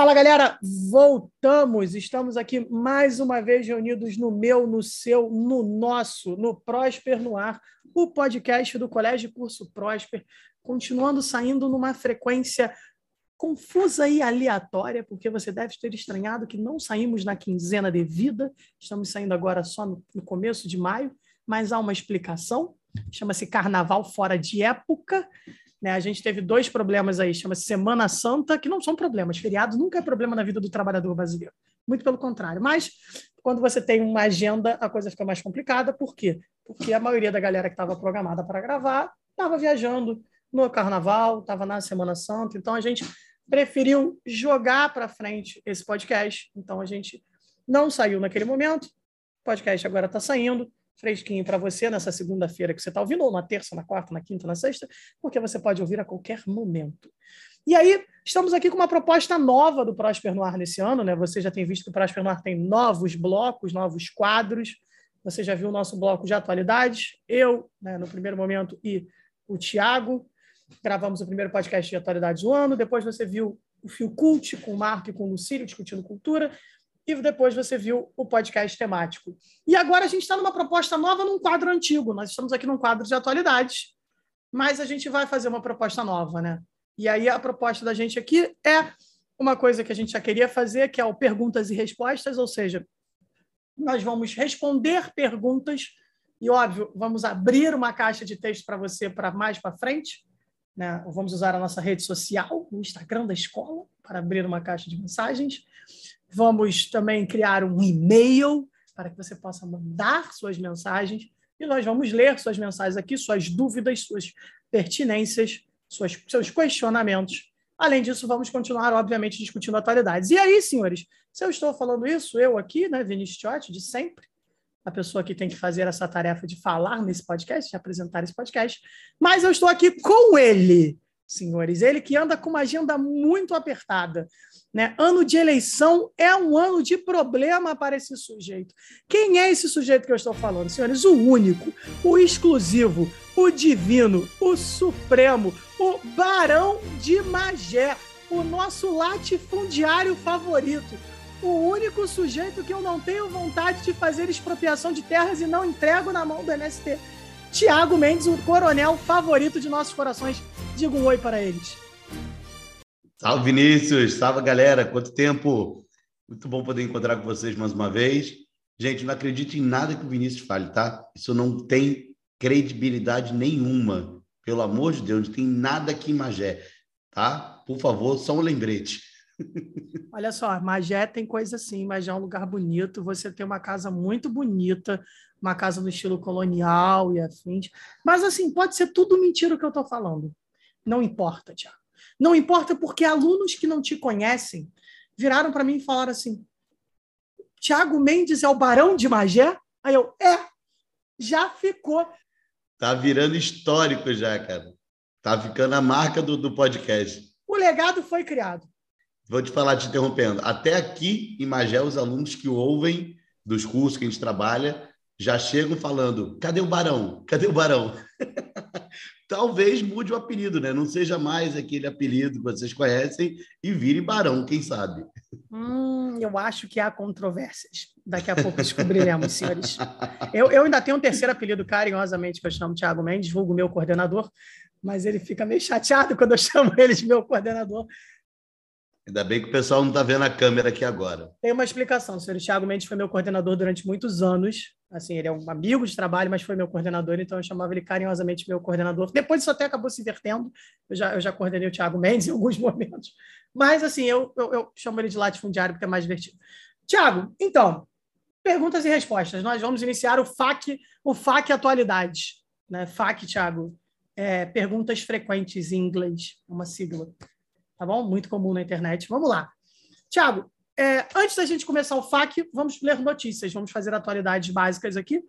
Fala, galera! Voltamos! Estamos aqui mais uma vez reunidos no meu, no seu, no nosso, no Prósper no Ar, o podcast do Colégio Curso Prósper, continuando saindo numa frequência confusa e aleatória, porque você deve ter estranhado que não saímos na quinzena devida, estamos saindo agora só no começo de maio, mas há uma explicação, chama-se Carnaval Fora de Época. Né? A gente teve dois problemas aí, chama-se Semana Santa, que não são problemas. Feriado nunca é problema na vida do trabalhador brasileiro. Muito pelo contrário. Mas, quando você tem uma agenda, a coisa fica mais complicada. Por quê? Porque a maioria da galera que estava programada para gravar estava viajando no Carnaval, estava na Semana Santa. Então, a gente preferiu jogar para frente esse podcast. Então, a gente não saiu naquele momento. O podcast agora está saindo. Fresquinho para você nessa segunda-feira que você está ouvindo, ou na terça, na quarta, na quinta, na sexta, porque você pode ouvir a qualquer momento. E aí, estamos aqui com uma proposta nova do Prósper no Ar nesse ano, né? Você já tem visto que o Prósper no Ar tem novos blocos, novos quadros. Você já viu o nosso bloco de atualidades. Eu, né, no primeiro momento, e o Tiago. Gravamos o primeiro podcast de atualidades do ano. Depois você viu o Fio Cult com o Marco e com o Lucílio discutindo cultura. E depois você viu o podcast temático. E agora a gente está numa proposta nova num quadro antigo. Nós estamos aqui num quadro de atualidades, mas a gente vai fazer uma proposta nova, né? E aí a proposta da gente aqui é uma coisa que a gente já queria fazer, que é o perguntas e respostas, ou seja, nós vamos responder perguntas e, óbvio, vamos abrir uma caixa de texto para você para mais para frente, né? Vamos usar a nossa rede social, o Instagram da escola, para abrir uma caixa de mensagens. Vamos também criar um e-mail para que você possa mandar suas mensagens e nós vamos ler suas mensagens aqui, suas dúvidas, suas pertinências, seus questionamentos. Além disso, vamos continuar, obviamente, discutindo atualidades. E aí, senhores, se eu estou falando isso, eu aqui, né, Vinícius Tchotti, de sempre, a pessoa que tem que fazer essa tarefa de falar nesse podcast, de apresentar esse podcast, mas eu estou aqui com ele, senhores, ele que anda com uma agenda muito apertada, né? Ano de eleição é um ano de problema para esse sujeito. Quem é esse sujeito que eu estou falando, senhores? O único, o exclusivo, o divino, o supremo, o barão de Magé, o nosso latifundiário favorito, o único sujeito que eu não tenho vontade de fazer expropriação de terras e não entrego na mão do MST. Tiago Mendes, o coronel favorito de nossos corações. Diga um oi para eles. Salve, Vinícius. Salve, galera. Quanto tempo. Muito bom poder encontrar com vocês mais uma vez. Gente, não acredite em nada que o Vinícius fale, tá? Isso não tem credibilidade nenhuma. Pelo amor de Deus, não tem nada aqui em Magé, tá? Por favor, só um lembrete. Olha só, Magé tem coisa assim, Magé é um lugar bonito, você tem uma casa muito bonita, uma casa no estilo colonial e afins, mas assim, pode ser tudo mentira o que eu estou falando, não importa, Tiago, não importa porque alunos que não te conhecem viraram para mim e falaram assim, Tiago Mendes é o barão de Magé? Aí eu, já ficou. Tá virando histórico já, cara, tá ficando a marca do podcast. O legado foi criado. Vou te falar, te interrompendo. Até aqui, em Magé, os alunos que ouvem dos cursos que a gente trabalha já chegam falando, cadê o barão? Cadê o barão? Talvez mude o apelido, né? Não seja mais aquele apelido que vocês conhecem e vire barão, quem sabe? Eu acho que há controvérsias. Daqui a pouco descobriremos, senhores. Eu ainda tenho um terceiro apelido, carinhosamente, que eu chamo Tiago Mendes, vulgo meu coordenador, mas ele fica meio chateado quando eu chamo ele de meu coordenador. Ainda bem que o pessoal não está vendo a câmera aqui agora. Tem uma explicação, senhor. O Tiago Mendes foi meu coordenador durante muitos anos. Assim, ele é um amigo de trabalho, mas foi meu coordenador, então eu chamava ele carinhosamente meu coordenador. Depois isso até acabou se invertendo. Eu já coordenei o Tiago Mendes em alguns momentos. Mas, assim, eu chamo ele de latifundiário porque é mais divertido. Tiago, então, perguntas e respostas. Nós vamos iniciar o FAQ Atualidades. Né? FAQ, Tiago, perguntas frequentes em inglês, uma sigla. Tá bom? Muito comum na internet. Vamos lá. Tiago, antes da gente começar o FAQ, vamos ler notícias, vamos fazer atualidades básicas aqui,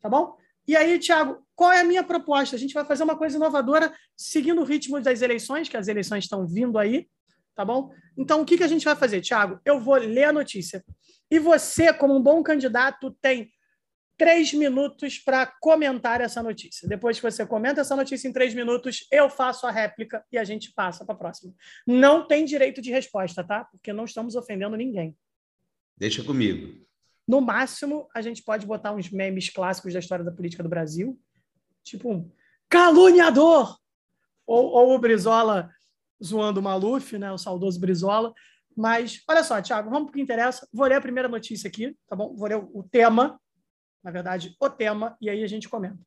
tá bom? E aí, Tiago, qual é a minha proposta? A gente vai fazer uma coisa inovadora seguindo o ritmo das eleições, que as eleições estão vindo aí, tá bom? Então, o que a gente vai fazer, Tiago? Eu vou ler a notícia. E você, como um bom candidato, tem 3 minutos para comentar essa notícia. Depois que você comenta essa notícia em 3 minutos, eu faço a réplica e a gente passa para a próxima. Não tem direito de resposta, tá? Porque não estamos ofendendo ninguém. Deixa comigo. No máximo, a gente pode botar uns memes clássicos da história da política do Brasil, tipo um caluniador! Ou o Brizola zoando o Maluf, né? O saudoso Brizola. Mas, olha só, Tiago, vamos para o que interessa. Vou ler a primeira notícia aqui, tá bom? Vou ler o tema, na verdade, o tema, e aí a gente comenta.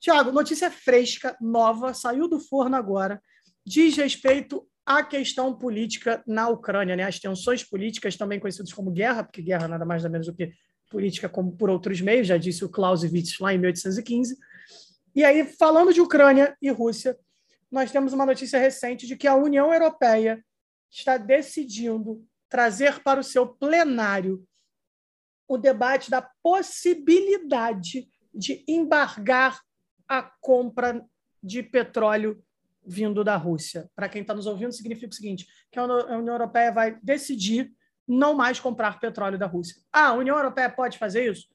Tiago, notícia fresca, nova, saiu do forno agora, diz respeito à questão política na Ucrânia, né? As tensões políticas, também conhecidas como guerra, porque guerra nada mais nada menos do que política como por outros meios, já disse o Clausewitz lá em 1815. E aí, falando de Ucrânia e Rússia, nós temos uma notícia recente de que a União Europeia está decidindo trazer para o seu plenário o debate da possibilidade de embargar a compra de petróleo vindo da Rússia. Para quem está nos ouvindo, significa o seguinte, que a União Europeia vai decidir não mais comprar petróleo da Rússia. Ah, a União Europeia pode fazer isso?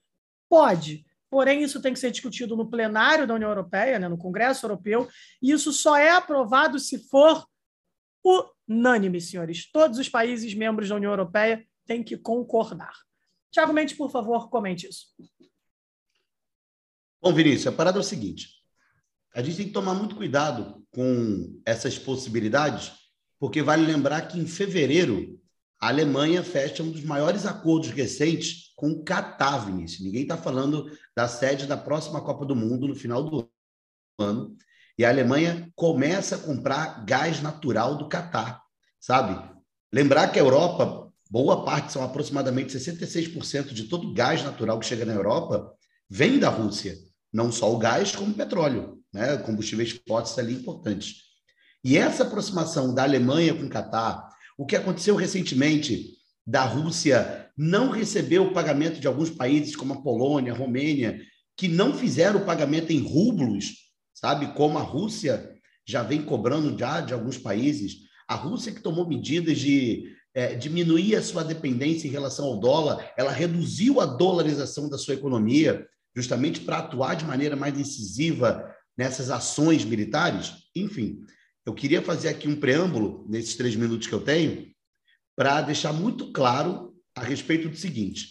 Pode, porém isso tem que ser discutido no plenário da União Europeia, né, no Congresso Europeu, e isso só é aprovado se for unânime, senhores. Todos os países membros da União Europeia têm que concordar. Tiago Mendes, por favor, comente isso. Bom, Vinícius, a parada é o seguinte. A gente tem que tomar muito cuidado com essas possibilidades, porque vale lembrar que, em fevereiro, a Alemanha fecha um dos maiores acordos recentes com o Catar, Vinícius. Ninguém está falando da sede da próxima Copa do Mundo no final do ano. E a Alemanha começa a comprar gás natural do Catar, sabe? Lembrar que a Europa... boa parte, são aproximadamente 66% de todo o gás natural que chega na Europa, vem da Rússia. Não só o gás, como o petróleo, né? Combustíveis fósseis ali importantes. E essa aproximação da Alemanha com o Catar, o que aconteceu recentemente da Rússia não receber o pagamento de alguns países, como a Polônia, a Romênia, que não fizeram o pagamento em rublos, sabe? Como a Rússia já vem cobrando já de alguns países. A Rússia que tomou medidas de... diminuir a sua dependência em relação ao dólar, ela reduziu a dolarização da sua economia justamente para atuar de maneira mais incisiva nessas ações militares. Enfim, eu queria fazer aqui um preâmbulo, nesses 3 minutos que eu tenho, para deixar muito claro a respeito do seguinte: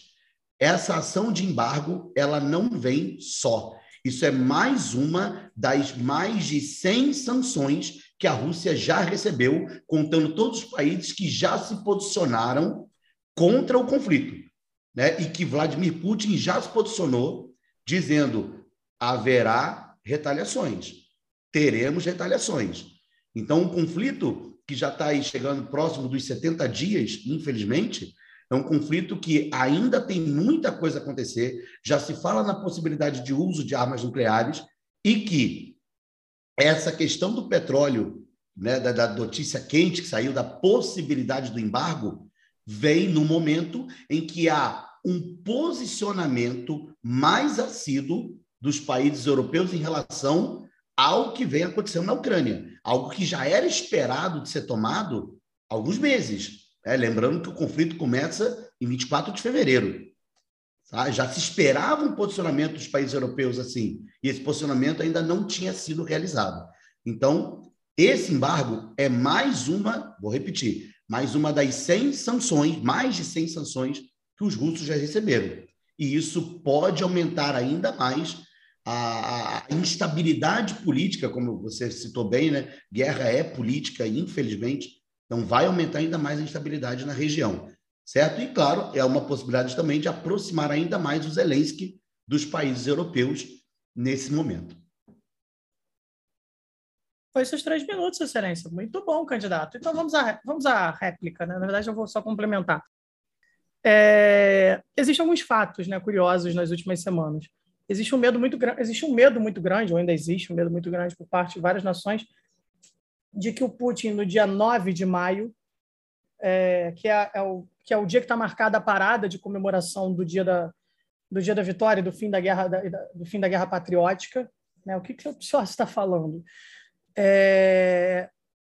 essa ação de embargo, ela não vem só. Isso é mais uma das mais de 100 sanções que a Rússia já recebeu, contando todos os países que já se posicionaram contra o conflito, né? E que Vladimir Putin já se posicionou dizendo: haverá retaliações, teremos retaliações. Então, um conflito que já está aí chegando próximo dos 70 dias, infelizmente, é um conflito que ainda tem muita coisa a acontecer, já se fala na possibilidade de uso de armas nucleares e que essa questão do petróleo, né, da notícia quente que saiu da possibilidade do embargo, vem no momento em que há um posicionamento mais assíduo dos países europeus em relação ao que vem acontecendo na Ucrânia, algo que já era esperado de ser tomado há alguns meses. Lembrando que o conflito começa em 24 de fevereiro. Tá? Já se esperava um posicionamento dos países europeus assim, e esse posicionamento ainda não tinha sido realizado. Então, esse embargo é mais uma, vou repetir, mais uma das 100 sanções, mais de 100 sanções que os russos já receberam. E isso pode aumentar ainda mais a instabilidade política, como você citou bem, né? Guerra é política, infelizmente. Então, vai aumentar ainda mais a instabilidade na região, certo? E, claro, é uma possibilidade também de aproximar ainda mais o Zelensky dos países europeus nesse momento. Foi seus 3 minutos, Excelência. Muito bom, candidato. Então, vamos à réplica, né? Na verdade, eu vou só complementar. Existem alguns fatos, né, curiosos nas últimas semanas. Existe um medo muito grande, ou ainda existe um medo muito grande por parte de várias nações, de que o Putin, no dia 9 de maio, que é o dia que está marcada a parada de comemoração do dia da vitória e do fim da guerra patriótica, né? O que o senhor está falando?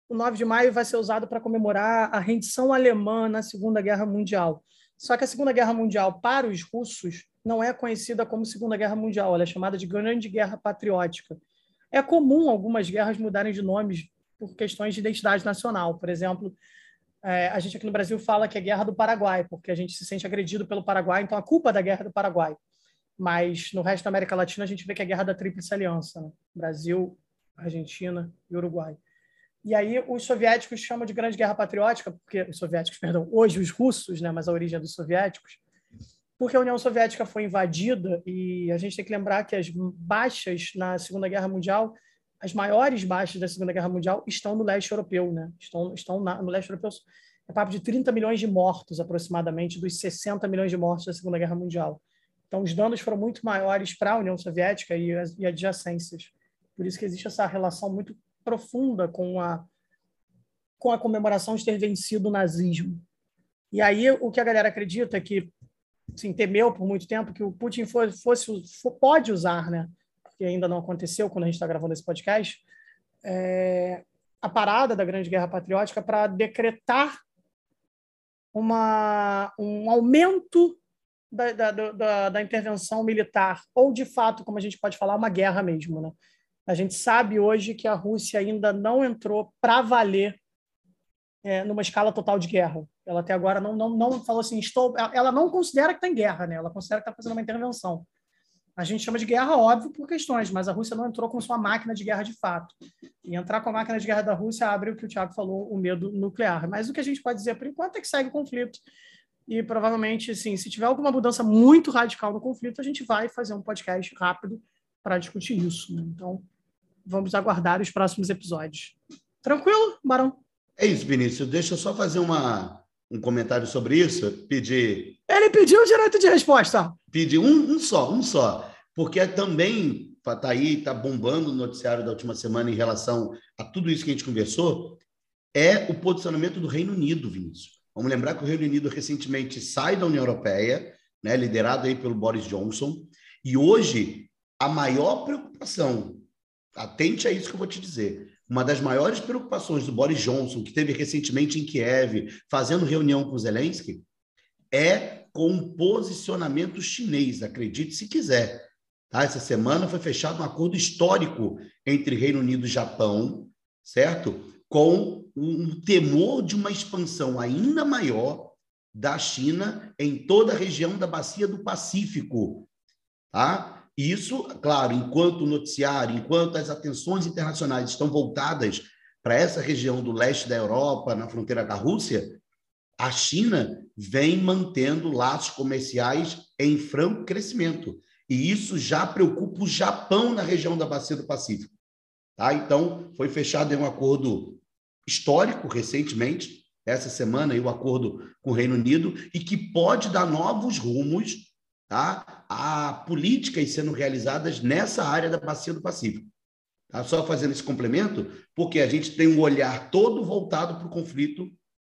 O 9 de maio vai ser usado para comemorar a rendição alemã na Segunda Guerra Mundial. Só que a Segunda Guerra Mundial, para os russos, não é conhecida como Segunda Guerra Mundial. Ela é chamada de Grande Guerra Patriótica. É comum algumas guerras mudarem de nomes por questões de identidade nacional. Por exemplo, a gente aqui no Brasil fala que é Guerra do Paraguai, porque a gente se sente agredido pelo Paraguai, então a culpa é da Guerra do Paraguai. Mas no resto da América Latina a gente vê que é a Guerra da Tríplice Aliança, né? Brasil, Argentina e Uruguai. E aí os soviéticos chamam de Grande Guerra Patriótica, porque os soviéticos, perdão, hoje os russos, né, mas a origem é dos soviéticos, porque a União Soviética foi invadida e a gente tem que lembrar que as baixas na Segunda Guerra Mundial, as maiores baixas da Segunda Guerra Mundial estão no leste europeu, né? Estão no leste europeu. É papo de 30 milhões de mortos, aproximadamente, dos 60 milhões de mortos da Segunda Guerra Mundial. Então, os danos foram muito maiores para a União Soviética e adjacências. Por isso que existe essa relação muito profunda com a comemoração de ter vencido o nazismo. E aí, o que a galera acredita é que, assim, temeu por muito tempo que o Putin pode usar, né? Que ainda não aconteceu quando a gente está gravando esse podcast, a parada da Grande Guerra Patriótica para decretar um aumento da intervenção militar, ou, de fato, como a gente pode falar, uma guerra mesmo, né? A gente sabe hoje que a Rússia ainda não entrou para valer numa escala total de guerra. Ela até agora não falou assim, ela não considera que está em guerra, né? Ela considera que está fazendo uma intervenção. A gente chama de guerra, óbvio, por questões, mas a Rússia não entrou com sua máquina de guerra de fato. E entrar com a máquina de guerra da Rússia abre o que o Tiago falou, o medo nuclear. Mas o que a gente pode dizer por enquanto é que segue o conflito. E provavelmente, assim, se tiver alguma mudança muito radical no conflito, a gente vai fazer um podcast rápido para discutir isso, né? Então, vamos aguardar os próximos episódios. Tranquilo, Barão? É isso, Vinícius. Deixa eu só fazer um comentário sobre isso, pedir... Ele pediu o direito de resposta. Pediu um só. Porque também está aí, está bombando o noticiário da última semana em relação a tudo isso que a gente conversou, é o posicionamento do Reino Unido, Vinícius. Vamos lembrar que o Reino Unido recentemente sai da União Europeia, né, liderado aí pelo Boris Johnson, e hoje a maior preocupação, atente a isso que eu vou te dizer, uma das maiores preocupações do Boris Johnson, que teve recentemente em Kiev, fazendo reunião com Zelensky, é com um posicionamento chinês, acredite se quiser. Tá? Essa semana foi fechado um acordo histórico entre Reino Unido e Japão, certo? Com um temor de uma expansão ainda maior da China em toda a região da Bacia do Pacífico. Tá? Isso, claro, enquanto o noticiário, enquanto as atenções internacionais estão voltadas para essa região do leste da Europa, na fronteira da Rússia, a China vem mantendo laços comerciais em franco crescimento. E isso já preocupa o Japão na região da Bacia do Pacífico. Tá? Então, foi fechado um acordo histórico recentemente, essa semana, o acordo com o Reino Unido, e que pode dar novos rumos, tá, a políticas sendo realizadas nessa área da Bacia do Pacífico. Tá? Só fazendo esse complemento, porque a gente tem um olhar todo voltado para o conflito,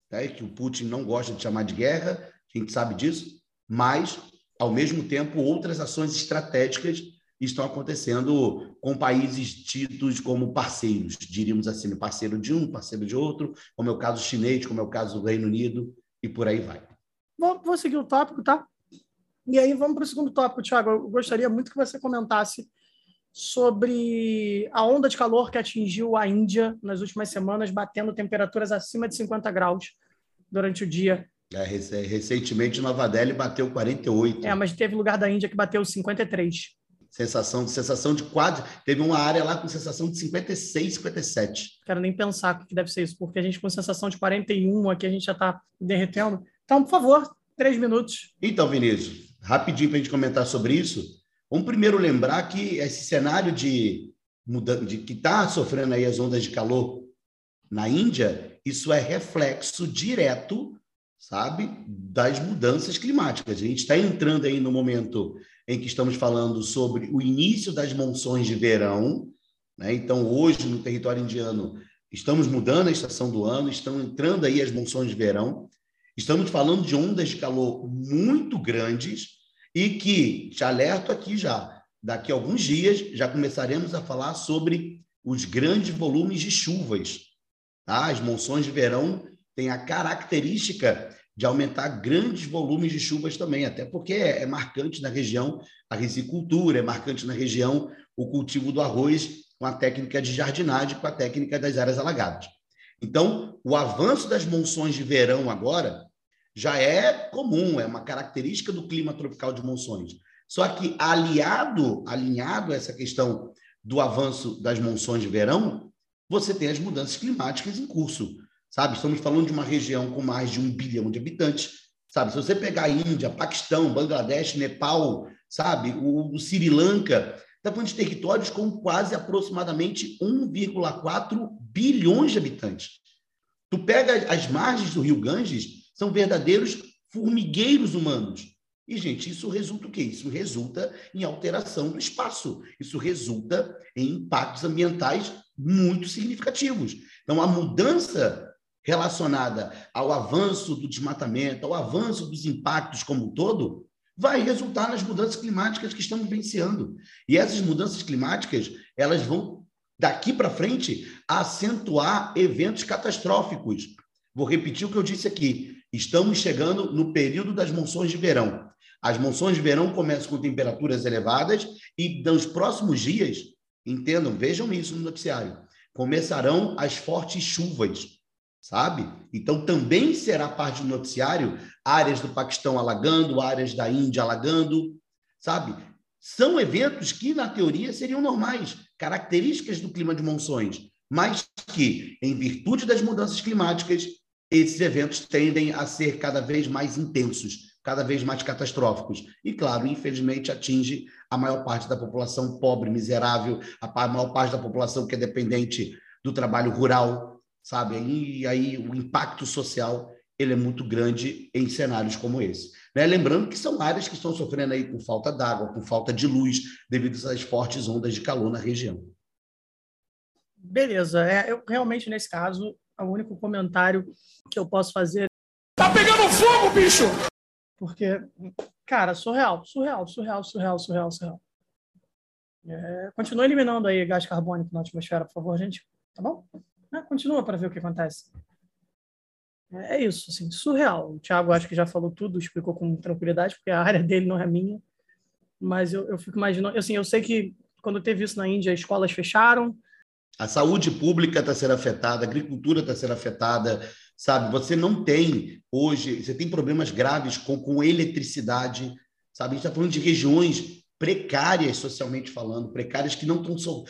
tá, que o Putin não gosta de chamar de guerra, a gente sabe disso, mas, ao mesmo tempo, outras ações estratégicas estão acontecendo com países tidos como parceiros, diríamos assim, parceiro de um, parceiro de outro, como é o caso chinês, como é o caso do Reino Unido, e por aí vai. Vou seguir o tópico, tá? E aí vamos para o segundo tópico, Tiago. Eu gostaria muito que você comentasse sobre a onda de calor que atingiu a Índia nas últimas semanas, batendo temperaturas acima de 50 graus durante o dia. Recentemente, Nova Delhi bateu 48. Mas teve lugar da Índia que bateu 53. Sensação de quase... Teve uma área lá com sensação de 56, 57. Não quero nem pensar o que deve ser isso, porque a gente com sensação de 41 aqui, a gente já está derretendo. Então, por favor, 3 minutos. Então, Vinícius, rapidinho para a gente comentar sobre isso. Vamos primeiro lembrar que esse cenário de que está sofrendo aí as ondas de calor na Índia, isso é reflexo direto, sabe, das mudanças climáticas. A gente está entrando aí no momento em que estamos falando sobre o início das monções de verão, né? Então, hoje, no território indiano, estamos mudando a estação do ano, estão entrando aí as monções de verão. Estamos falando de ondas de calor muito grandes e que, te alerto aqui já, daqui a alguns dias já começaremos a falar sobre os grandes volumes de chuvas. Tá? As monções de verão têm a característica de aumentar grandes volumes de chuvas também, até porque é marcante na região a risicultura, é marcante na região o cultivo do arroz com a técnica de jardinagem, com a técnica das áreas alagadas. Então, o avanço das monções de verão agora já é comum, é uma característica do clima tropical de monções. Só que alinhado a essa questão do avanço das monções de verão, você tem as mudanças climáticas em curso, sabe? Estamos falando de uma região com mais de 1 bilhão de habitantes, sabe? Se você pegar a Índia, Paquistão, Bangladesh, Nepal, sabe? O Sri Lanka, está falando de territórios com quase aproximadamente 1,4 bilhões de habitantes. Tu pega as margens do rio Ganges, são verdadeiros formigueiros humanos. E, gente, isso resulta o quê? Isso resulta em alteração do espaço. Isso resulta em impactos ambientais muito significativos. Então, a mudança relacionada ao avanço do desmatamento, ao avanço dos impactos como um todo, vai resultar nas mudanças climáticas que estamos vivenciando. E essas mudanças climáticas, elas vão, daqui para frente, acentuar eventos catastróficos. Vou repetir o que eu disse aqui. Estamos chegando no período das monções de verão. As monções de verão começam com temperaturas elevadas e, nos próximos dias, entendam, vejam isso no noticiário, começarão as fortes chuvas, sabe? Então, também será parte do noticiário áreas do Paquistão alagando, áreas da Índia alagando, sabe? São eventos que, na teoria, seriam normais, características do clima de monções, mas que, em virtude das mudanças climáticas, esses eventos tendem a ser cada vez mais intensos, cada vez mais catastróficos. E, claro, infelizmente, atinge a maior parte da população pobre, miserável, a maior parte da população que é dependente do trabalho rural, sabe? E aí o impacto social ele é muito grande em cenários como esse, né? Lembrando que são áreas que estão sofrendo aí com falta d'água, com falta de luz, devido às fortes ondas de calor na região. Beleza. Eu realmente, nesse caso, o único comentário que eu posso fazer... Tá pegando fogo, bicho! Porque, cara, surreal. Continua eliminando aí gás carbônico na atmosfera, por favor, gente. Tá bom? Continua para ver o que acontece. É isso, assim, surreal. O Tiago acho que já falou tudo, explicou com tranquilidade, porque a área dele não é minha. Mas eu fico imaginando... Assim, eu sei que quando teve isso na Índia, as escolas fecharam. A saúde pública está sendo afetada, a agricultura está sendo afetada, sabe? Você não tem hoje, você tem problemas graves com eletricidade, sabe? A gente está falando de regiões precárias, socialmente falando, precárias que não estão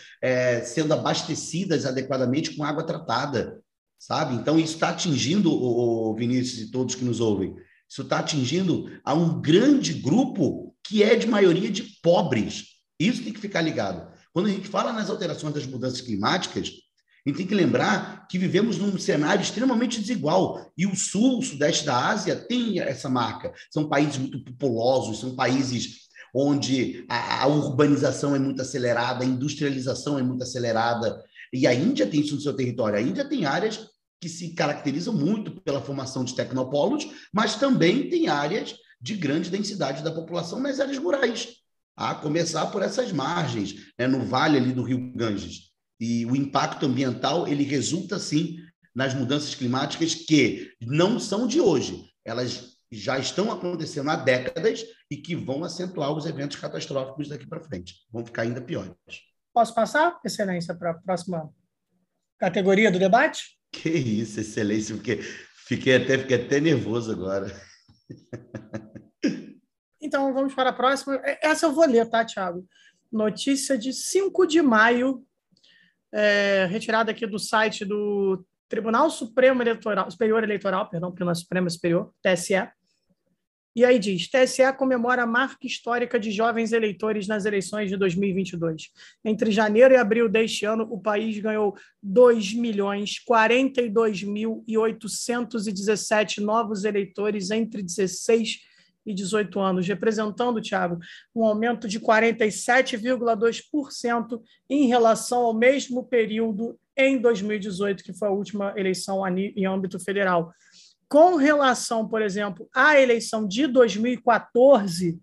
sendo abastecidas adequadamente com água tratada, sabe? Então, isso está atingindo, o Vinícius e todos que nos ouvem, isso está atingindo a um grande grupo que é de maioria de pobres. Isso tem que ficar ligado. Quando a gente fala nas alterações das mudanças climáticas, a gente tem que lembrar que vivemos num cenário extremamente desigual. E o Sul, o Sudeste da Ásia, tem essa marca. São países muito populosos, são países onde a urbanização é muito acelerada, a industrialização é muito acelerada. E a Índia tem isso no seu território. A Índia tem áreas que se caracterizam muito pela formação de tecnopólos, mas também tem áreas de grande densidade da população nas áreas rurais. A começar por essas margens, né, no vale ali do rio Ganges. E o impacto ambiental ele resulta, sim, nas mudanças climáticas que não são de hoje. Elas já estão acontecendo há décadas e que vão acentuar os eventos catastróficos daqui para frente. Vão ficar ainda piores. Posso passar, Excelência, para a próxima categoria do debate? Que isso, Excelência, porque fiquei até nervoso agora. Então, vamos para a próxima. Essa eu vou ler, tá, Tiago? Notícia de 5 de maio, retirada aqui do site do Tribunal Supremo Eleitoral, Superior Eleitoral, porque não é Supremo, é Superior, TSE. E aí diz, TSE comemora a marca histórica de jovens eleitores nas eleições de 2022. Entre janeiro e abril deste ano, o país ganhou 2.042.817 novos eleitores entre 16 e 18 anos, representando, Tiago, um aumento de 47,2% em relação ao mesmo período em 2018, que foi a última eleição em âmbito federal. Com relação, por exemplo, à eleição de 2014,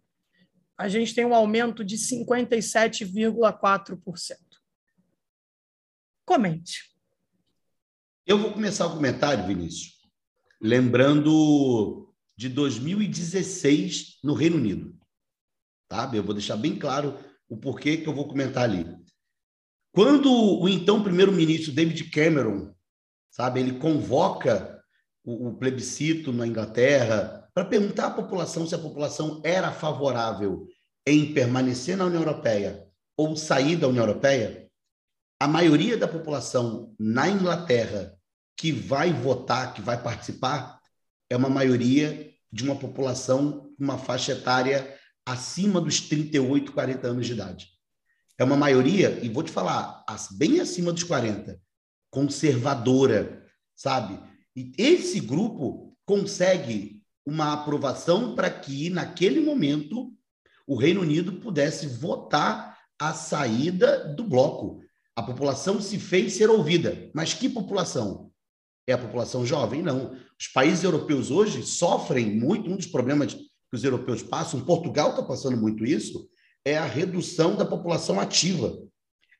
a gente tem um aumento de 57,4%. Comente. Eu vou começar o comentário, Vinícius, lembrando de 2016 no Reino Unido. Tá? Eu vou deixar bem claro o porquê que eu vou comentar ali. Quando o então primeiro-ministro David Cameron, sabe, ele convoca o plebiscito na Inglaterra para perguntar à população se a população era favorável em permanecer na União Europeia ou sair da União Europeia, a maioria da população na Inglaterra que vai votar, que vai participar, é uma maioria de uma população com uma faixa etária acima dos 38, 40 anos de idade. É uma maioria, e vou te falar, bem acima dos 40, conservadora, sabe? E esse grupo consegue uma aprovação para que, naquele momento, o Reino Unido pudesse votar a saída do bloco. A população se fez ser ouvida. Mas que população? É a população jovem? Não. Os países europeus hoje sofrem muito, um dos problemas que os europeus passam, Portugal está passando muito isso, é a redução da população ativa.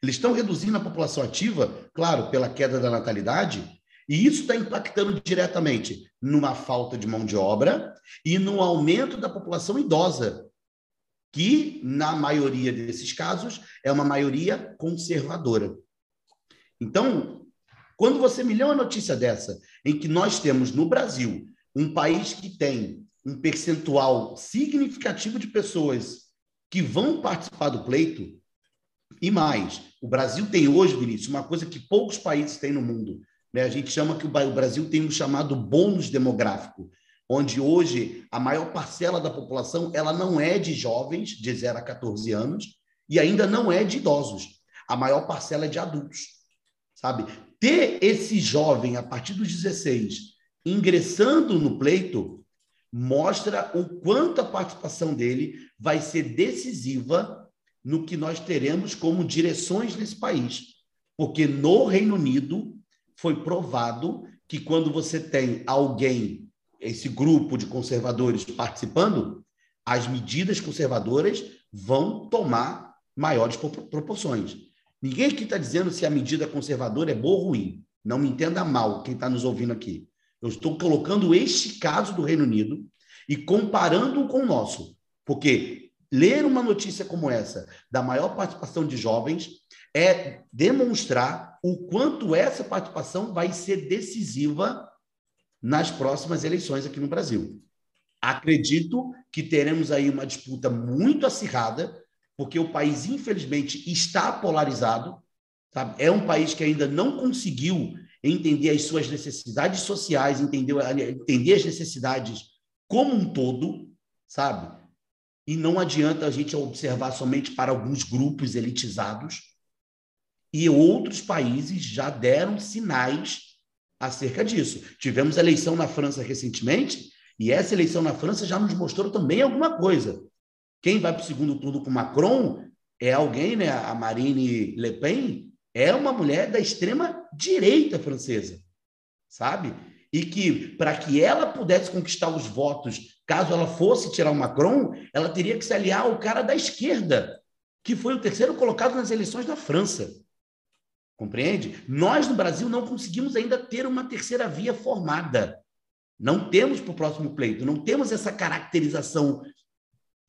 Eles estão reduzindo a população ativa, claro, pela queda da natalidade, e isso está impactando diretamente numa falta de mão de obra e no aumento da população idosa, que, na maioria desses casos, é uma maioria conservadora. Então, quando você me lê uma notícia dessa, em que nós temos no Brasil um país que tem um percentual significativo de pessoas que vão participar do pleito, e mais, o Brasil tem hoje, Vinícius, uma coisa que poucos países têm no mundo, né? A gente chama que o Brasil tem um chamado bônus demográfico, onde hoje a maior parcela da população ela não é de jovens, de 0 a 14 anos, e ainda não é de idosos. A maior parcela é de adultos, sabe? Ter esse jovem, a partir dos 16, ingressando no pleito, mostra o quanto a participação dele vai ser decisiva no que nós teremos como direções nesse país. Porque no Reino Unido foi provado que quando você tem alguém, esse grupo de conservadores participando, as medidas conservadoras vão tomar maiores proporções. Ninguém aqui está dizendo se a medida conservadora é boa ou ruim. Não me entenda mal quem está nos ouvindo aqui. Eu estou colocando este caso do Reino Unido e comparando com o nosso, porque ler uma notícia como essa, da maior participação de jovens, é demonstrar o quanto essa participação vai ser decisiva nas próximas eleições aqui no Brasil. Acredito que teremos aí uma disputa muito acirrada, porque o país, infelizmente, está polarizado, sabe? É um país que ainda não conseguiu entender as suas necessidades sociais, entender as necessidades como um todo, sabe? E não adianta a gente observar somente para alguns grupos elitizados, e outros países já deram sinais acerca disso. Tivemos a eleição na França recentemente, e essa eleição na França já nos mostrou também alguma coisa. Quem vai para o segundo turno com Macron é alguém, né? A Marine Le Pen, é uma mulher da extrema direita francesa, sabe? E que, para que ela pudesse conquistar os votos, caso ela fosse tirar o Macron, ela teria que se aliar ao cara da esquerda, que foi o terceiro colocado nas eleições da França. Compreende? Nós, no Brasil, não conseguimos ainda ter uma terceira via formada. Não temos para o próximo pleito, não temos essa caracterização,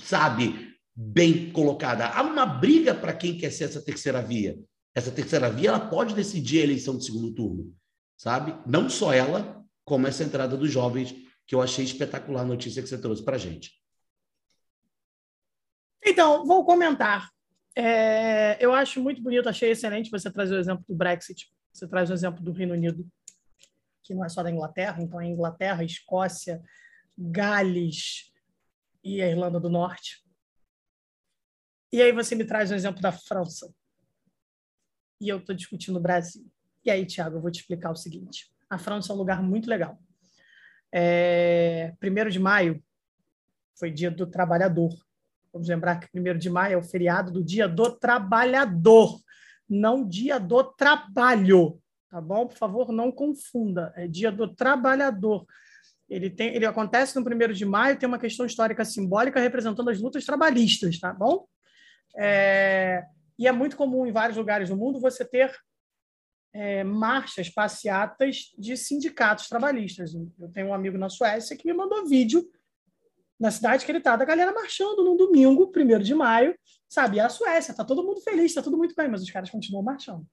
sabe, bem colocada. Há uma briga para quem quer ser essa terceira via. Essa terceira via ela pode decidir a eleição de segundo turno, sabe? Não só ela, como essa entrada dos jovens, que eu achei espetacular a notícia que você trouxe para a gente. Então, vou comentar. Eu acho muito bonito, achei excelente você trazer o exemplo do Brexit, você traz o exemplo do Reino Unido, que não é só da Inglaterra, então é Inglaterra, Escócia, Gales e a Irlanda do Norte. E aí você me traz o exemplo da França. E eu estou discutindo o Brasil. E aí, Tiago, eu vou te explicar o seguinte. A França é um lugar muito legal. 1º de maio foi dia do trabalhador. Vamos lembrar que 1º de maio é o feriado do dia do trabalhador, não dia do trabalho, tá bom? Por favor, não confunda. É dia do trabalhador. Ele acontece no 1º de maio, tem uma questão histórica simbólica representando as lutas trabalhistas, tá bom? E é muito comum em vários lugares do mundo você ter marchas, passeatas de sindicatos trabalhistas. Eu tenho um amigo na Suécia que me mandou vídeo na cidade que ele está, da galera marchando num domingo, 1º de maio, sabe? E a Suécia, está todo mundo feliz, está tudo muito bem, mas os caras continuam marchando.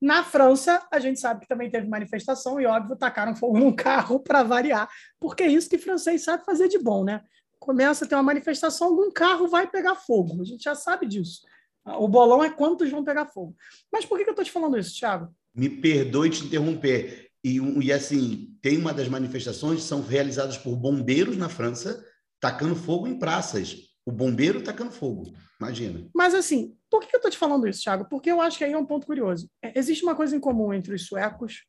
Na França, a gente sabe que também teve manifestação e, óbvio, tacaram fogo num carro para variar, porque é isso que francês sabe fazer de bom, né? Começa a ter uma manifestação, algum carro vai pegar fogo. A gente já sabe disso. O bolão é quantos vão pegar fogo. Mas por que eu estou te falando isso, Tiago? Me perdoe te interromper. E assim, tem uma das manifestações que são realizadas por bombeiros na França tacando fogo em praças. O bombeiro tacando fogo. Imagina. Mas assim, por que eu estou te falando isso, Tiago? Porque eu acho que aí é um ponto curioso. Existe uma coisa em comum entre os suecos,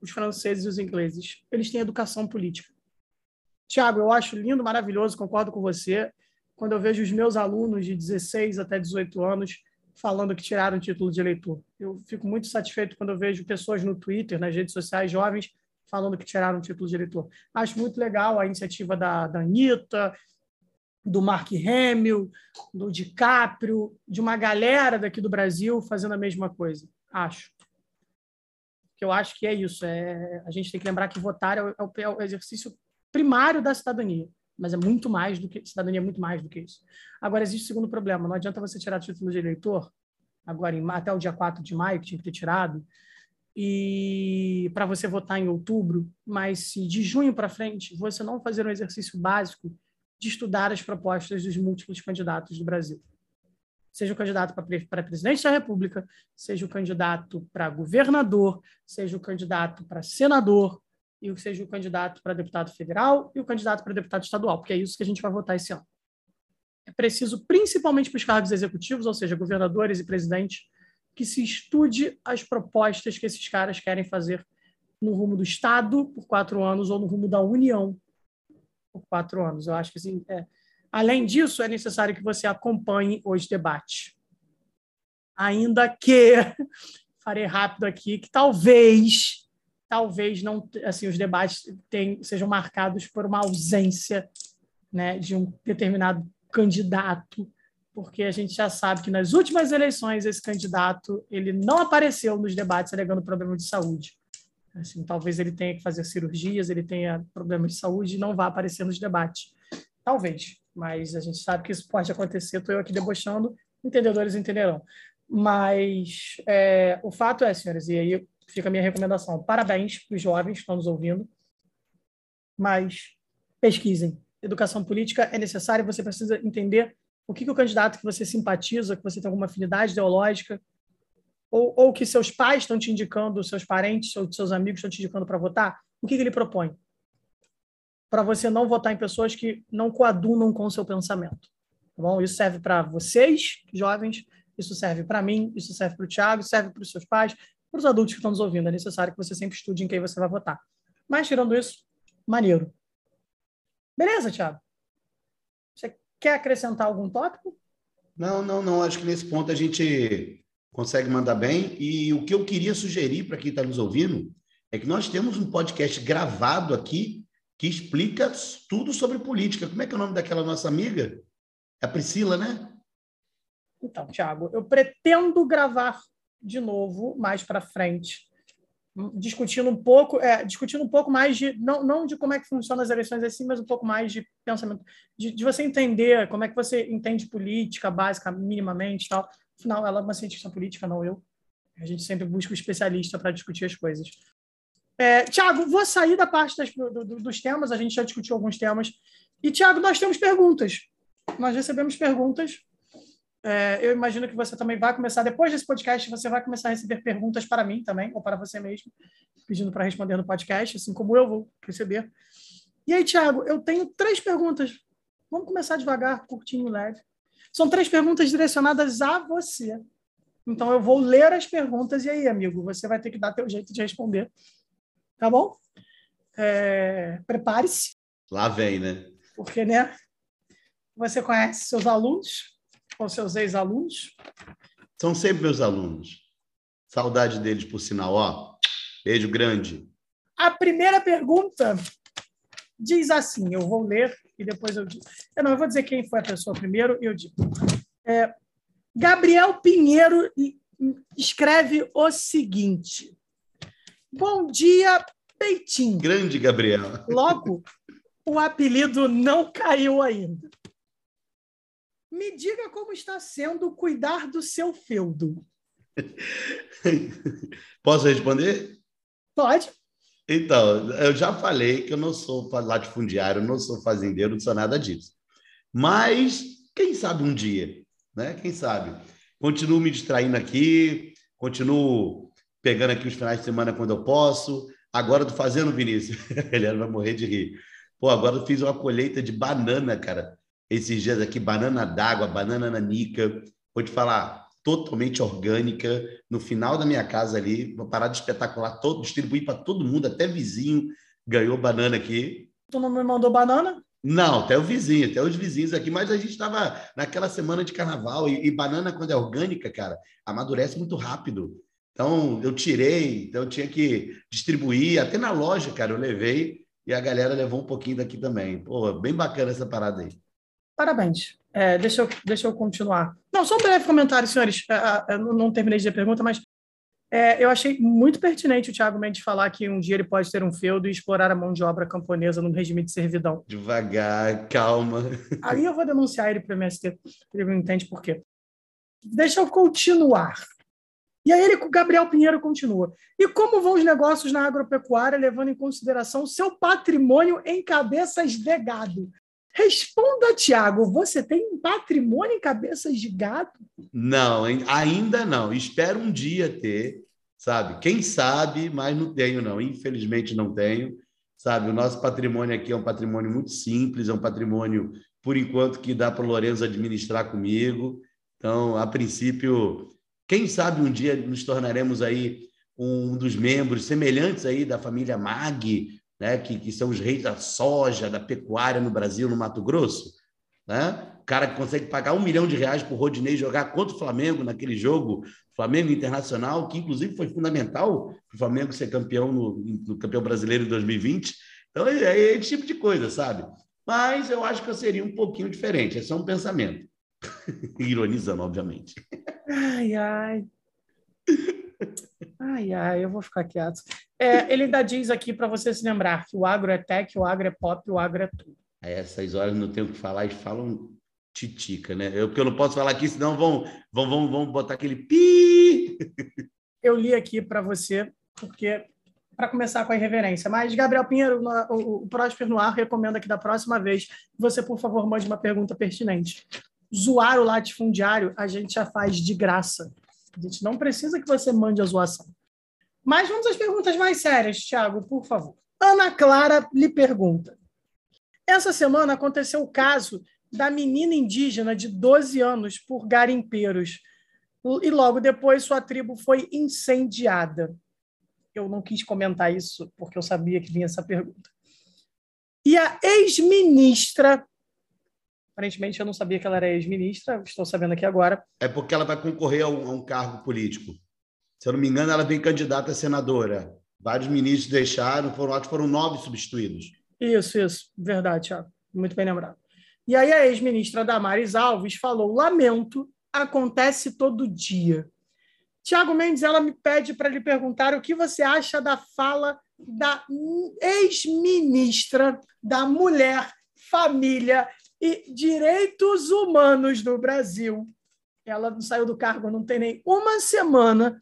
os franceses e os ingleses. Eles têm educação política. Tiago, eu acho lindo, maravilhoso, concordo com você. Quando eu vejo os meus alunos de 16 até 18 anos falando que tiraram o título de eleitor. Eu fico muito satisfeito quando eu vejo pessoas no Twitter, nas redes sociais, jovens, falando que tiraram o título de eleitor. Acho muito legal a iniciativa da Anitta, do Mark Hamill, do DiCaprio, de uma galera daqui do Brasil fazendo a mesma coisa, acho. Porque eu acho que é isso. A gente tem que lembrar que votar é o exercício primário da cidadania, mas é muito mais do que cidadania, é muito mais do que isso. Agora, existe o segundo problema. Não adianta você tirar título de eleitor agora até o dia 4 de maio, que tinha que ter tirado, e para você votar em outubro, mas se de junho para frente você não fazer um exercício básico de estudar as propostas dos múltiplos candidatos do Brasil. Seja o candidato para presidente da República, seja o candidato para governador, seja o candidato para senador, e seja o candidato para deputado federal e o candidato para deputado estadual, porque é isso que a gente vai votar esse ano. É preciso, principalmente para os cargos executivos, ou seja, governadores e presidentes, que se estude as propostas que esses caras querem fazer no rumo do Estado por 4 anos ou no rumo da União por 4 anos. Eu acho que, assim, além disso, é necessário que você acompanhe os debates. Ainda que, farei rápido aqui, que talvez não, assim, os debates sejam marcados por uma ausência, né, de um determinado candidato, porque a gente já sabe que nas últimas eleições esse candidato ele não apareceu nos debates alegando problema de saúde. Assim, talvez ele tenha que fazer cirurgias, ele tenha problemas de saúde e não vá aparecer nos debates. Talvez, mas a gente sabe que isso pode acontecer. Estou eu aqui debochando, entendedores entenderão. Mas o fato é, senhoras, e aí fica a minha recomendação, parabéns para os jovens que estão nos ouvindo, mas pesquisem. Educação política é necessária, você precisa entender o que o candidato que você simpatiza, que você tem alguma afinidade ideológica, ou que seus pais estão te indicando, seus parentes, seus amigos estão te indicando para votar, o que ele propõe? Para você não votar em pessoas que não coadunam com o seu pensamento. Tá bom? Isso serve para vocês, jovens, isso serve para mim, isso serve para o Tiago, serve para os seus pais, para os adultos que estão nos ouvindo. É necessário que você sempre estude em quem você vai votar. Mas, tirando isso, maneiro. Beleza, Tiago? Você quer acrescentar algum tópico? Não. Acho que nesse ponto a gente consegue mandar bem, e o que eu queria sugerir para quem está nos ouvindo é que nós temos um podcast gravado aqui que explica tudo sobre política. Como é que é o nome daquela nossa amiga? É a Priscila, né? Então, Tiago, eu pretendo gravar de novo mais para frente, discutindo um pouco mais de, não de como é que funcionam as eleições assim, mas um pouco mais de pensamento, de você entender como é que você entende política básica, minimamente e tal. Afinal, ela é uma cientista política, não eu. A gente sempre busca um especialista para discutir as coisas. Tiago, vou sair da parte dos temas, a gente já discutiu alguns temas. E, Tiago, nós temos perguntas. Nós recebemos perguntas. Eu imagino que você também vai começar, depois desse podcast, você vai começar a receber perguntas para mim também, ou para você mesmo, pedindo para responder no podcast, assim como eu vou receber. E aí, Tiago, eu tenho 3 perguntas. Vamos começar devagar, curtinho, leve. São 3 perguntas direcionadas a você. Então, eu vou ler as perguntas e aí, amigo, você vai ter que dar teu jeito de responder. Tá bom? Prepare-se. Lá vem, né? Porque, né? Você conhece seus alunos ou seus ex-alunos? São sempre meus alunos. Saudade deles, por sinal. Ó, beijo grande. A primeira pergunta diz assim, eu vou ler e depois eu digo. Eu vou dizer quem foi a pessoa primeiro e eu digo. Gabriel Pinheiro escreve o seguinte. Bom dia, Peitinho. Grande, Gabriel. Logo, o apelido não caiu ainda. Me diga como está sendo cuidar do seu feudo. Posso responder? Pode. Então, eu já falei que eu não sou latifundiário, não sou fazendeiro, não sou nada disso. Mas, quem sabe um dia, né? Quem sabe? Continuo me distraindo aqui, continuo pegando aqui os finais de semana quando eu posso. Agora eu tô fazendo, Vinícius. Ele vai morrer de rir. Pô, agora eu fiz uma colheita de banana, cara. Esses dias aqui, banana d'água, banana nanica. Vou te falar, totalmente orgânica. No final da minha casa ali, uma parada espetacular. Distribuí para todo mundo, até vizinho ganhou banana aqui. Tu não me mandou banana? Não, até o vizinho, até os vizinhos aqui, mas a gente estava naquela semana de carnaval e banana, quando é orgânica, cara, amadurece muito rápido. Então, eu tirei, então eu tinha que distribuir, até na loja, cara, eu levei e a galera levou um pouquinho daqui também. Pô, bem bacana essa parada aí. Parabéns. É, deixa eu continuar. Não, só um breve comentário, senhores. Eu não terminei de ler a pergunta, mas eu achei muito pertinente o Tiago Mendes falar que um dia ele pode ter um feudo e explorar a mão de obra camponesa num regime de servidão. Devagar, calma. Aí eu vou denunciar ele para o MST. Ele não entende por quê. Deixa eu continuar. E aí ele, o Gabriel Pinheiro continua. E como vão os negócios na agropecuária, levando em consideração seu patrimônio em cabeças de gado? Responda, Tiago, você tem um patrimônio em cabeças de gado? Não, ainda não. Espero um dia ter, sabe? Quem sabe, mas não tenho, não. Infelizmente, não tenho, sabe? O nosso patrimônio aqui é um patrimônio muito simples, é um patrimônio, por enquanto, que dá para o Lourenço administrar comigo. Então, a princípio, quem sabe um dia nos tornaremos aí um dos membros semelhantes aí da família Maggi, né, que são os reis da soja, da pecuária no Brasil, no Mato Grosso. Né? O cara que consegue pagar R$1 milhão para o Rodinei jogar contra o Flamengo naquele jogo, Flamengo Internacional, que inclusive foi fundamental para o Flamengo ser campeão no campeão brasileiro em 2020. Então, é esse tipo de coisa, sabe? Mas eu acho que eu seria um pouquinho diferente, é só um pensamento. Ironizando, obviamente. Ai, ai. Ai, ai, eu vou ficar quieto. Ele ainda diz aqui para você se lembrar que o agro é tech, o agro é pop, o agro é tudo. A essas horas não tem o que falar e falam titica, né? Porque eu não posso falar aqui, senão vão botar aquele pi. Eu li aqui para você, porque para começar com a irreverência. Mas, Gabriel Pinheiro, o Prósper no Ar recomenda que da próxima vez você, por favor, mande uma pergunta pertinente. Zoar o latifundiário a gente já faz de graça. A gente não precisa que você mande a zoação. Mas vamos às perguntas mais sérias, Tiago, por favor. Ana Clara lhe pergunta. Essa semana aconteceu o caso da menina indígena de 12 anos por garimpeiros e logo depois sua tribo foi incendiada. Eu não quis comentar isso porque eu sabia que vinha essa pergunta. E a ex-ministra... Aparentemente, eu não sabia que ela era ex-ministra, estou sabendo aqui agora. É porque ela vai concorrer a um cargo político. Se eu não me engano, ela vem candidata a senadora. Vários ministros deixaram, foram 9 substituídos. Isso. Verdade, Tiago. Muito bem lembrado. E aí a ex-ministra Damares Alves falou, lamento, acontece todo dia. Tiago Mendes, ela me pede para lhe perguntar o que você acha da fala da ex-ministra da Mulher, Família e Direitos Humanos do Brasil. Ela não saiu do cargo, não tem nem uma semana,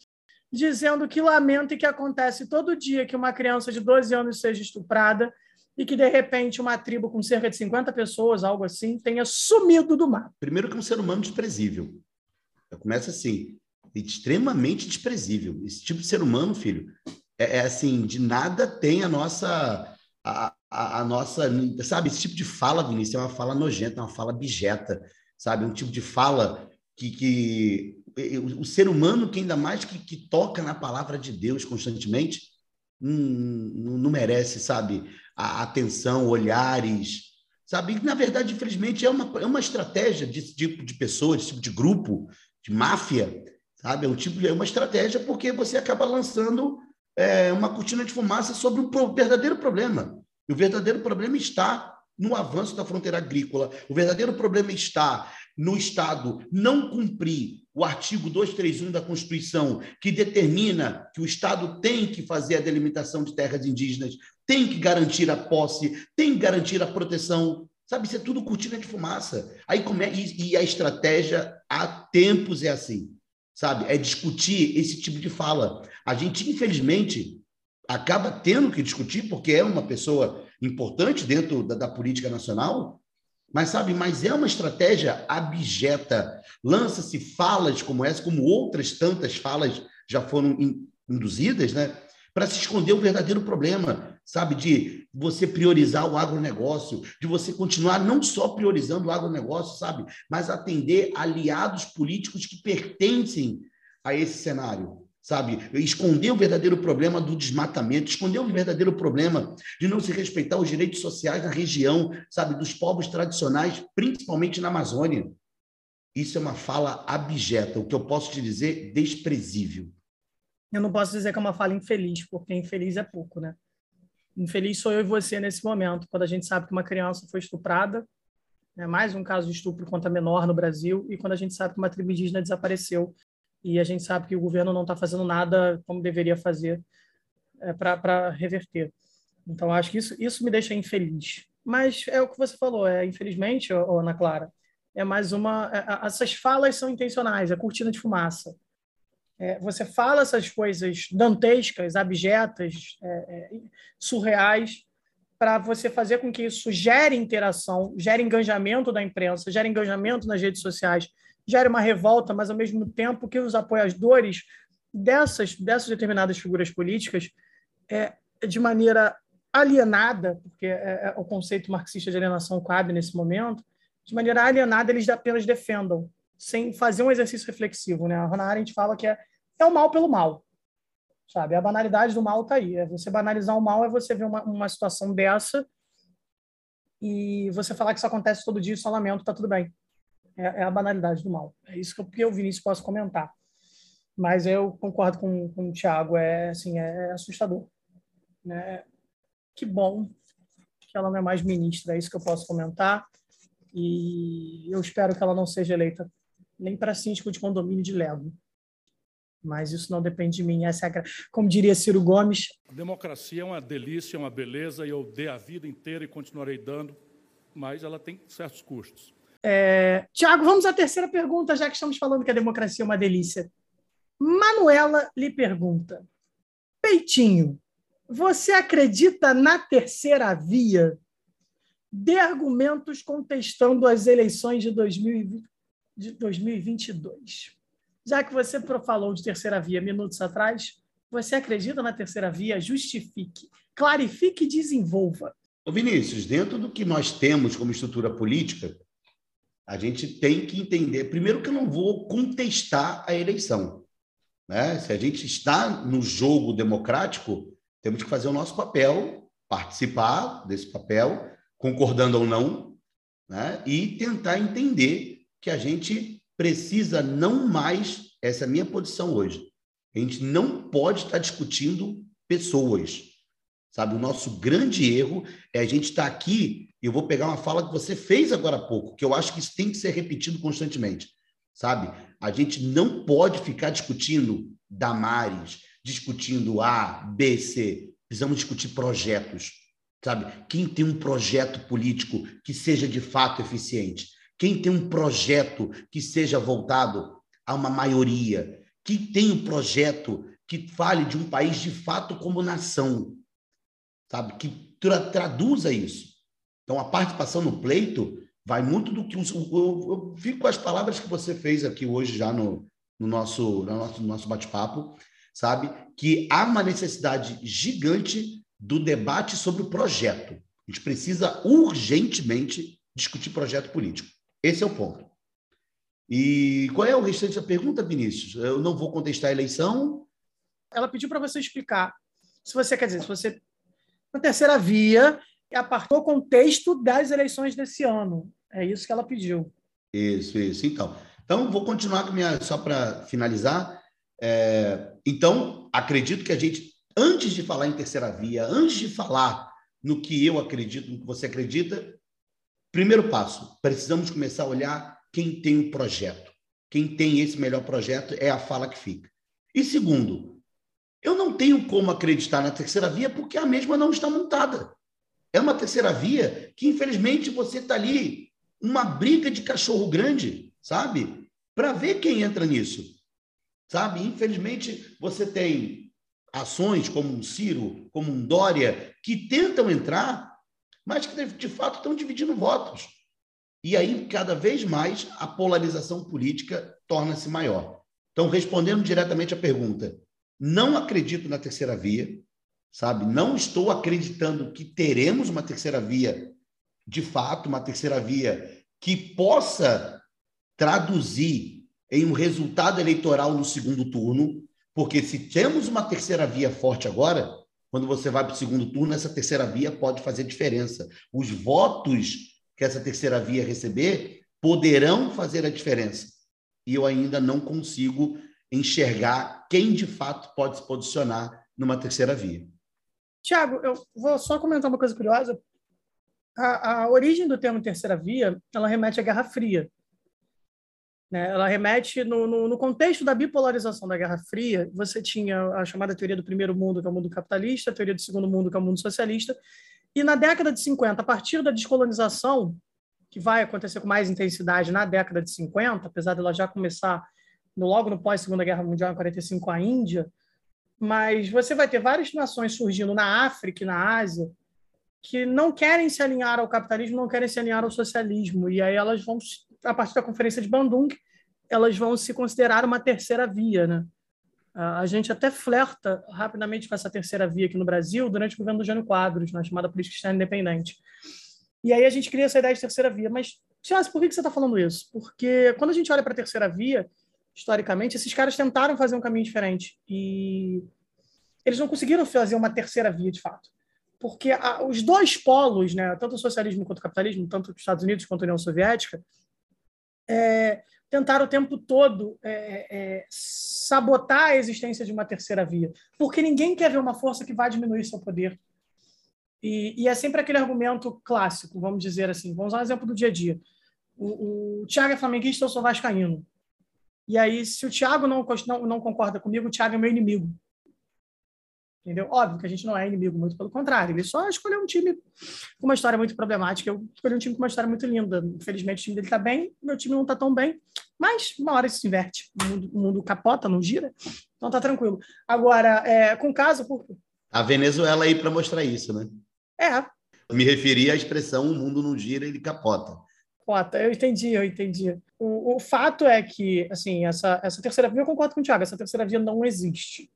dizendo que lamenta e que acontece todo dia que uma criança de 12 anos seja estuprada e que, de repente, uma tribo com cerca de 50 pessoas, algo assim, tenha sumido do mar. Primeiro que é um ser humano desprezível. Começa assim, extremamente desprezível. Esse tipo de ser humano, filho, é assim, de nada tem a nossa... A nossa, sabe, esse tipo de fala, Vinícius, é uma fala nojenta, uma fala bijeta, sabe, um tipo de fala que o ser humano que ainda mais que toca na palavra de Deus constantemente não merece, sabe, a atenção, olhares, sabe, e, na verdade, infelizmente, é uma estratégia desse tipo de pessoa, desse tipo de grupo, de máfia, sabe, é uma estratégia porque você acaba lançando uma cortina de fumaça sobre um verdadeiro problema. E o verdadeiro problema está no avanço da fronteira agrícola. O verdadeiro problema está no Estado não cumprir o artigo 231 da Constituição, que determina que o Estado tem que fazer a delimitação de terras indígenas, tem que garantir a posse, tem que garantir a proteção. Sabe, isso é tudo cortina de fumaça. Aí como é, e a estratégia há tempos é assim, sabe? É discutir esse tipo de fala. A gente, infelizmente, acaba tendo que discutir, porque é uma pessoa importante dentro da política nacional, mas, sabe, mas é uma estratégia abjeta. Lança-se falas como essa, como outras tantas falas já foram induzidas, né, para se esconder o verdadeiro problema, sabe, de você priorizar o agronegócio, de você continuar não só priorizando o agronegócio, sabe, mas atender aliados políticos que pertencem a esse cenário, sabe? Esconder o verdadeiro problema do desmatamento, esconder o verdadeiro problema de não se respeitar os direitos sociais na região, sabe, dos povos tradicionais, principalmente na Amazônia. Isso é uma fala abjeta, o que eu posso te dizer, desprezível. Eu não posso dizer que é uma fala infeliz, porque infeliz é pouco, né? Infeliz sou eu e você nesse momento, quando a gente sabe que uma criança foi estuprada, né? Mais um caso de estupro contra menor no Brasil, e quando a gente sabe que uma tribo indígena desapareceu, e a gente sabe que o governo não está fazendo nada como deveria fazer para reverter. Então, acho que isso me deixa infeliz. Mas é o que você falou, infelizmente, Ana Clara, é mais uma... essas falas são intencionais, é cortina de fumaça. Você fala essas coisas dantescas, abjetas, surreais, para você fazer com que isso gere interação, gere engajamento da imprensa, gere engajamento nas redes sociais, gera uma revolta, mas ao mesmo tempo que os apoiadores dessas determinadas figuras políticas, de maneira alienada, porque é o conceito marxista de alienação cabe nesse momento, de maneira alienada eles apenas defendam, sem fazer um exercício reflexivo, né? A Hannah Arendt fala que é o mal pelo mal, sabe? A banalidade do mal está aí. Você banalizar o mal é você ver uma situação dessa e você falar que isso acontece todo dia, só lamento, está tudo bem. É a banalidade do mal. É isso que eu, Vinícius, posso comentar. Mas eu concordo com o Tiago. Assim, é assustador, né? Que bom que ela não é mais ministra. É isso que eu posso comentar. E eu espero que ela não seja eleita nem para síndico de condomínio de Lego. Mas isso não depende de mim. Essa é a... Como diria Ciro Gomes... A democracia é uma delícia, é uma beleza. E eu dei a vida inteira e continuarei dando. Mas ela tem certos custos. Tiago, vamos à terceira pergunta, já que estamos falando que a democracia é uma delícia. Manuela lhe pergunta: Peitinho, você acredita na terceira via? Dê argumentos contestando as eleições de 2022. Já que você falou de terceira via minutos atrás, você acredita na terceira via? Justifique, clarifique e desenvolva. Ô Vinícius, dentro do que nós temos como estrutura política, a gente tem que entender, primeiro, que eu não vou contestar a eleição, né? Se a gente está no jogo democrático, temos que fazer o nosso papel, participar desse papel, concordando ou não, né? E tentar entender que a gente precisa não mais, essa é a minha posição hoje, a gente não pode estar discutindo pessoas, sabe? O nosso grande erro é a gente estar aqui. Eu vou pegar uma fala que você fez agora há pouco, que eu acho que isso tem que ser repetido constantemente, sabe? A gente não pode ficar discutindo Damares, discutindo A, B, C. Precisamos discutir projetos, sabe? Quem tem um projeto político que seja de fato eficiente? Quem tem um projeto que seja voltado a uma maioria? Quem tem um projeto que fale de um país de fato como nação, sabe? Que traduza isso. Então, a participação no pleito vai muito do que... Eu fico com as palavras que você fez aqui hoje já no nosso bate-papo, sabe? Que há uma necessidade gigante do debate sobre o projeto. A gente precisa urgentemente discutir projeto político. Esse é o ponto. E qual é o restante da pergunta, Vinícius? Eu não vou contestar a eleição? Ela pediu para você explicar. Se você quer dizer, se você... Na terceira via... apartou o contexto das eleições desse ano. É isso que ela pediu. Isso. Então vou continuar com minha... Só para finalizar. Então, acredito que a gente, antes de falar em terceira via, antes de falar no que eu acredito, no que você acredita, Primeiro passo, precisamos começar a olhar quem tem o projeto. Quem tem esse melhor projeto é a fala que fica. E segundo, eu não tenho como acreditar na terceira via porque a mesma não está montada. É uma terceira via que, infelizmente, você está ali, uma briga de cachorro grande, sabe? Para ver quem entra nisso, sabe? Infelizmente, você tem ações como um Ciro, como um Dória, que tentam entrar, mas que, de fato, estão dividindo votos. E aí, cada vez mais, a polarização política torna-se maior. Então, respondendo diretamente à pergunta, não acredito na terceira via, sabe? Não estou acreditando que teremos uma terceira via, de fato, uma terceira via que possa traduzir em um resultado eleitoral no segundo turno, porque se temos uma terceira via forte agora, quando você vai para o segundo turno, essa terceira via pode fazer diferença. Os votos que essa terceira via receber poderão fazer a diferença. E eu ainda não consigo enxergar quem, de fato, pode se posicionar numa terceira via. Tiago, eu vou só comentar uma coisa curiosa. A origem do termo terceira via, ela remete à Guerra Fria. Né? Ela remete no contexto da bipolarização da Guerra Fria. Você tinha a chamada teoria do primeiro mundo, que é o mundo capitalista, a teoria do segundo mundo, que é o mundo socialista. E na década de 50, a partir da descolonização, que vai acontecer com mais intensidade na década de 50, apesar dela já começar logo no pós-Segunda Guerra Mundial, em 1945, a Índia, mas você vai ter várias nações surgindo na África e na Ásia que não querem se alinhar ao capitalismo, não querem se alinhar ao socialismo. E aí elas vão, a partir da Conferência de Bandung, elas vão se considerar uma terceira via. Né? A gente até flerta rapidamente com essa terceira via aqui no Brasil durante o governo do Jânio Quadros, na chamada política externa independente. E aí a gente cria essa ideia de terceira via. Mas, Tiago, por que você está falando isso? Porque quando a gente olha para a terceira via, historicamente, esses caras tentaram fazer um caminho diferente e eles não conseguiram fazer uma terceira via, de fato. Porque os dois polos, né, tanto o socialismo quanto o capitalismo, tanto os Estados Unidos quanto a União Soviética, tentaram o tempo todo sabotar a existência de uma terceira via. Porque ninguém quer ver uma força que vai diminuir seu poder. E é sempre aquele argumento clássico, vamos dizer assim. Vamos usar um exemplo do dia a dia. O Tiago é flamenguista, eu sou vascaíno. E aí, se o Tiago não concorda comigo, o Tiago é meu inimigo. Entendeu? Óbvio que a gente não é inimigo, muito pelo contrário. Ele só escolheu um time com uma história muito problemática. Eu escolhi um time com uma história muito linda. Infelizmente, o time dele está bem, meu time não está tão bem. Mas uma hora isso se inverte. O mundo capota, não gira. Então tá tranquilo. Agora, com caso... A Venezuela aí para mostrar isso, né? É. Eu me referi à expressão o mundo não gira, ele capota. Eu entendi. O fato é que, assim, essa terceira via, eu concordo com o Tiago, essa terceira via não existe.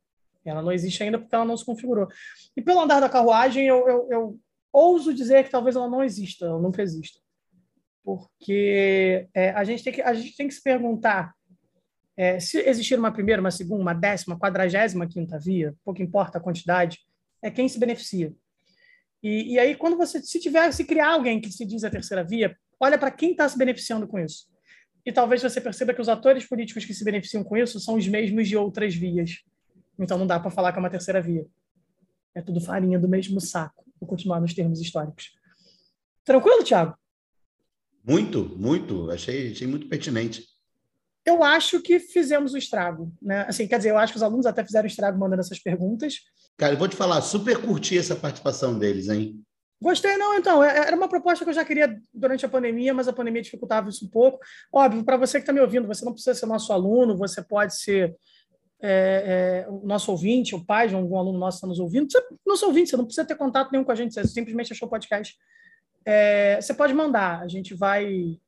Ela não existe ainda porque ela não se configurou. E pelo andar da carruagem, eu ouso dizer que talvez ela não exista, ela nunca exista. Porque a gente tem que se perguntar se existir uma primeira, uma segunda, uma décima, 45ª via, pouco importa a quantidade, é quem se beneficia. E aí, quando você se criar alguém que se diz a terceira via, olha para quem está se beneficiando com isso. E talvez você perceba que os atores políticos que se beneficiam com isso são os mesmos de outras vias. Então não dá para falar que é uma terceira via. É tudo farinha do mesmo saco. Vou continuar nos termos históricos. Tranquilo, Tiago? Muito. Achei muito pertinente. Eu acho que fizemos o estrago, né? Assim, quer dizer, eu acho que os alunos até fizeram o estrago mandando essas perguntas. Cara, eu vou te falar, super curti essa participação deles, hein? Gostei, não, então. Era uma proposta que eu já queria durante a pandemia, mas a pandemia dificultava isso um pouco. Óbvio, para você que está me ouvindo, você não precisa ser nosso aluno, você pode ser o nosso ouvinte, o pai de algum aluno nosso que está nos ouvindo. Você é nosso ouvinte, você não precisa ter contato nenhum com a gente, você simplesmente achou o podcast. Você pode mandar, a gente vai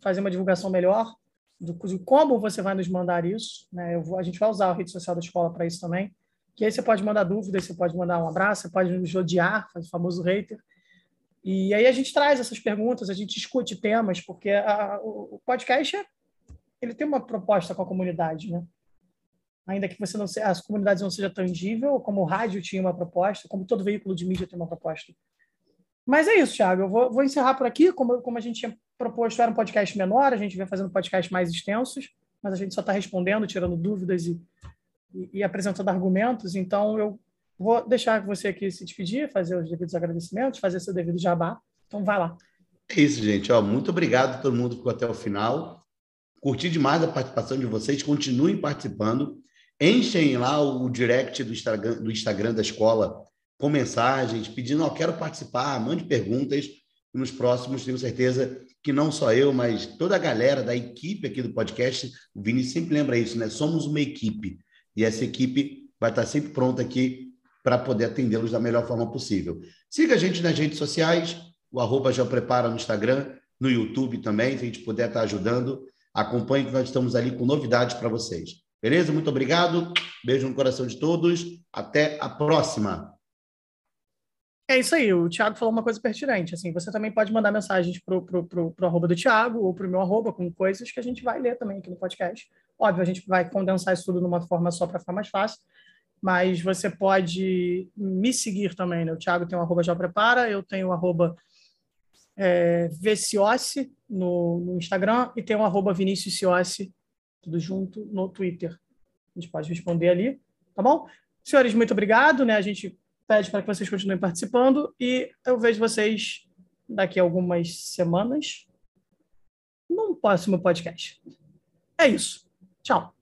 fazer uma divulgação melhor de como você vai nos mandar isso. Né? A gente vai usar a rede social da escola para isso também. Que aí você pode mandar dúvidas, você pode mandar um abraço, você pode nos odiar, faz o famoso hater. E aí a gente traz essas perguntas, a gente discute temas, porque o podcast ele tem uma proposta com a comunidade, né? Ainda que você não seja, as comunidades não seja tangível, como o rádio tinha uma proposta, como todo veículo de mídia tem uma proposta. Mas é isso, Tiago. Eu vou encerrar por aqui. Como a gente tinha proposto, era um podcast menor, a gente vem fazendo podcasts mais extensos, mas a gente só está respondendo, tirando dúvidas e apresentando argumentos. Então, eu vou deixar você aqui se despedir, fazer os devidos agradecimentos, fazer seu devido jabá. Então, vai lá. É isso, gente. Ó, muito obrigado a todo mundo que ficou até o final. Curti demais a participação de vocês. Continuem participando. Enchem lá o direct do Instagram da escola com mensagens, pedindo, quero participar, mande perguntas. E nos próximos, tenho certeza que não só eu, mas toda a galera da equipe aqui do podcast, o Vini sempre lembra isso, né? Somos uma equipe. E essa equipe vai estar sempre pronta aqui para poder atendê-los da melhor forma possível. Siga a gente nas redes sociais, o @japrepara no Instagram, no YouTube também, se a gente puder estar ajudando. Acompanhe que nós estamos ali com novidades para vocês. Beleza? Muito obrigado. Beijo no coração de todos. Até a próxima. É isso aí. O Tiago falou uma coisa pertinente. Assim, você também pode mandar mensagens pro arroba do Tiago ou pro meu @ com coisas que a gente vai ler também aqui no podcast. Óbvio, a gente vai condensar isso tudo numa forma só para ficar mais fácil. Mas você pode me seguir também, né? O Tiago tem o @japrepara, eu tenho o @vciossi no Instagram e tem o @viniciussciossi, tudo junto, no Twitter. A gente pode responder ali, tá bom? Senhores, muito obrigado, né? A gente pede para que vocês continuem participando e eu vejo vocês daqui a algumas semanas num próximo podcast. É isso. Tchau.